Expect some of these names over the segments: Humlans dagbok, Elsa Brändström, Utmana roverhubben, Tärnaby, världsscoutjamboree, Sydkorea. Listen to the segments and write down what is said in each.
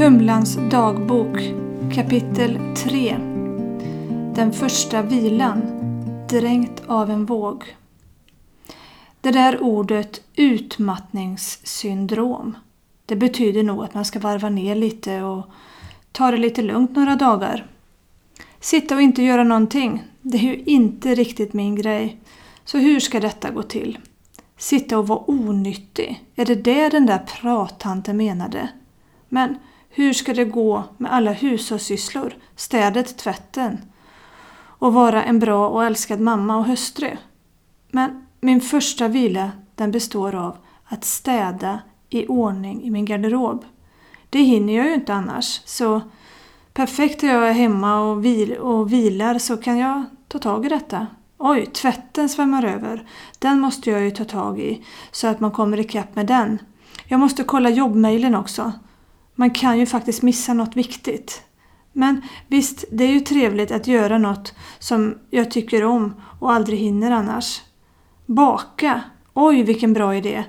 Humlans dagbok, kapitel 3. Den första vilan, dränkt av en våg. Det där ordet utmattningssyndrom, det betyder nog att man ska varva ner lite och ta det lite lugnt några dagar. Sitta och inte göra någonting, det är ju inte riktigt min grej. Så hur ska detta gå till? Sitta och vara onyttig, är det den där prattanten menade? Men hur ska det gå med alla hushållssysslor, städet, tvätten? Och vara en bra och älskad mamma och hustru? Men min första vila, den består av att städa i ordning i min garderob. Det hinner jag ju inte annars, så perfekt när jag är hemma och vilar så kan jag ta tag i detta. Oj, tvätten svämmar över. Den måste jag ju ta tag i så att man kommer ikapp med den. Jag måste kolla jobbmailen också. Man kan ju faktiskt missa något viktigt. Men visst, det är ju trevligt att göra något som jag tycker om och aldrig hinner annars. Baka. Oj, vilken bra idé.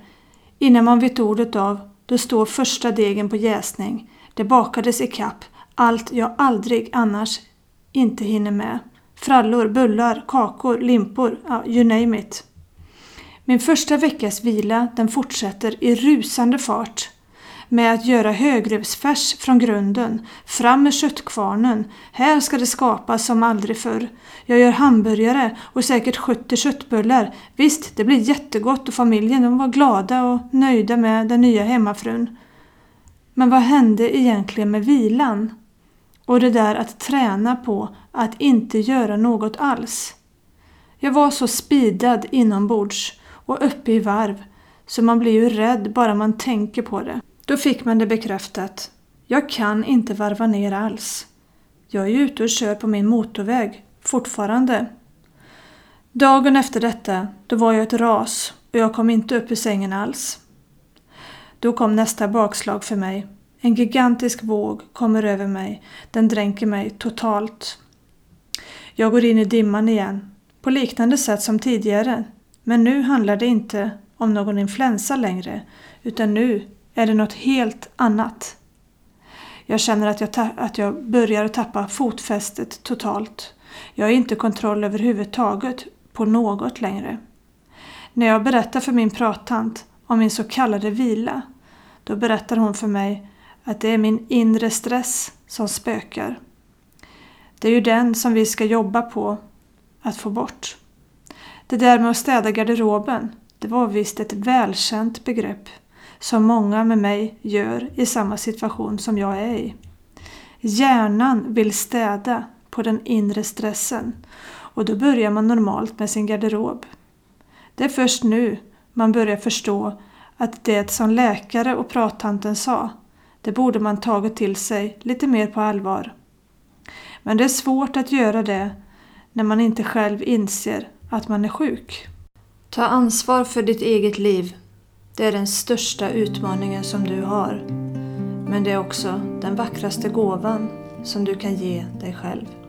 Innan man vet ordet av, då står första degen på jäsning. Det bakades ikapp. Allt jag aldrig annars inte hinner med. Frallor, bullar, kakor, limpor, ja, you name it. Min första veckas vila, den fortsätter i rusande fart. Med att göra högrevsfärs från grunden. Fram med köttkvarnen. Här ska det skapas som aldrig förr. Jag gör hamburgare och säkert 70 köttbullar. Visst, det blir jättegott och familjen de var glada och nöjda med den nya hemmafrun. Men vad hände egentligen med vilan? Och det där att träna på att inte göra något alls. Jag var så speedad inombords och uppe i varv. Så man blir ju rädd bara man tänker på det. Då fick man det bekräftat. Jag kan inte varva ner alls. Jag är ju ute och kör på min motorväg. Fortfarande. Dagen efter detta, då var jag ett ras. Och jag kom inte upp ur sängen alls. Då kom nästa bakslag för mig. En gigantisk våg kommer över mig. Den dränker mig totalt. Jag går in i dimman igen. På liknande sätt som tidigare. Men nu handlar det inte om någon influensa längre. Utan nu är det något helt annat. Jag känner att jag börjar tappa fotfästet totalt. Jag har inte kontroll överhuvudtaget på något längre. När jag berättar för min prattant om min så kallade vila, då berättar hon för mig att det är min inre stress som spökar. Det är ju den som vi ska jobba på att få bort. Det där med att städa garderoben, det var visst ett välkänt begrepp. Som många med mig gör i samma situation som jag är i. Hjärnan vill städa på den inre stressen. Och då börjar man normalt med sin garderob. Det är först nu man börjar förstå att det som läkare och prattanten sa, det borde man tagit till sig lite mer på allvar. Men det är svårt att göra det när man inte själv inser att man är sjuk. Ta ansvar för ditt eget liv. Det är den största utmaningen som du har, men det är också den vackraste gåvan som du kan ge dig själv.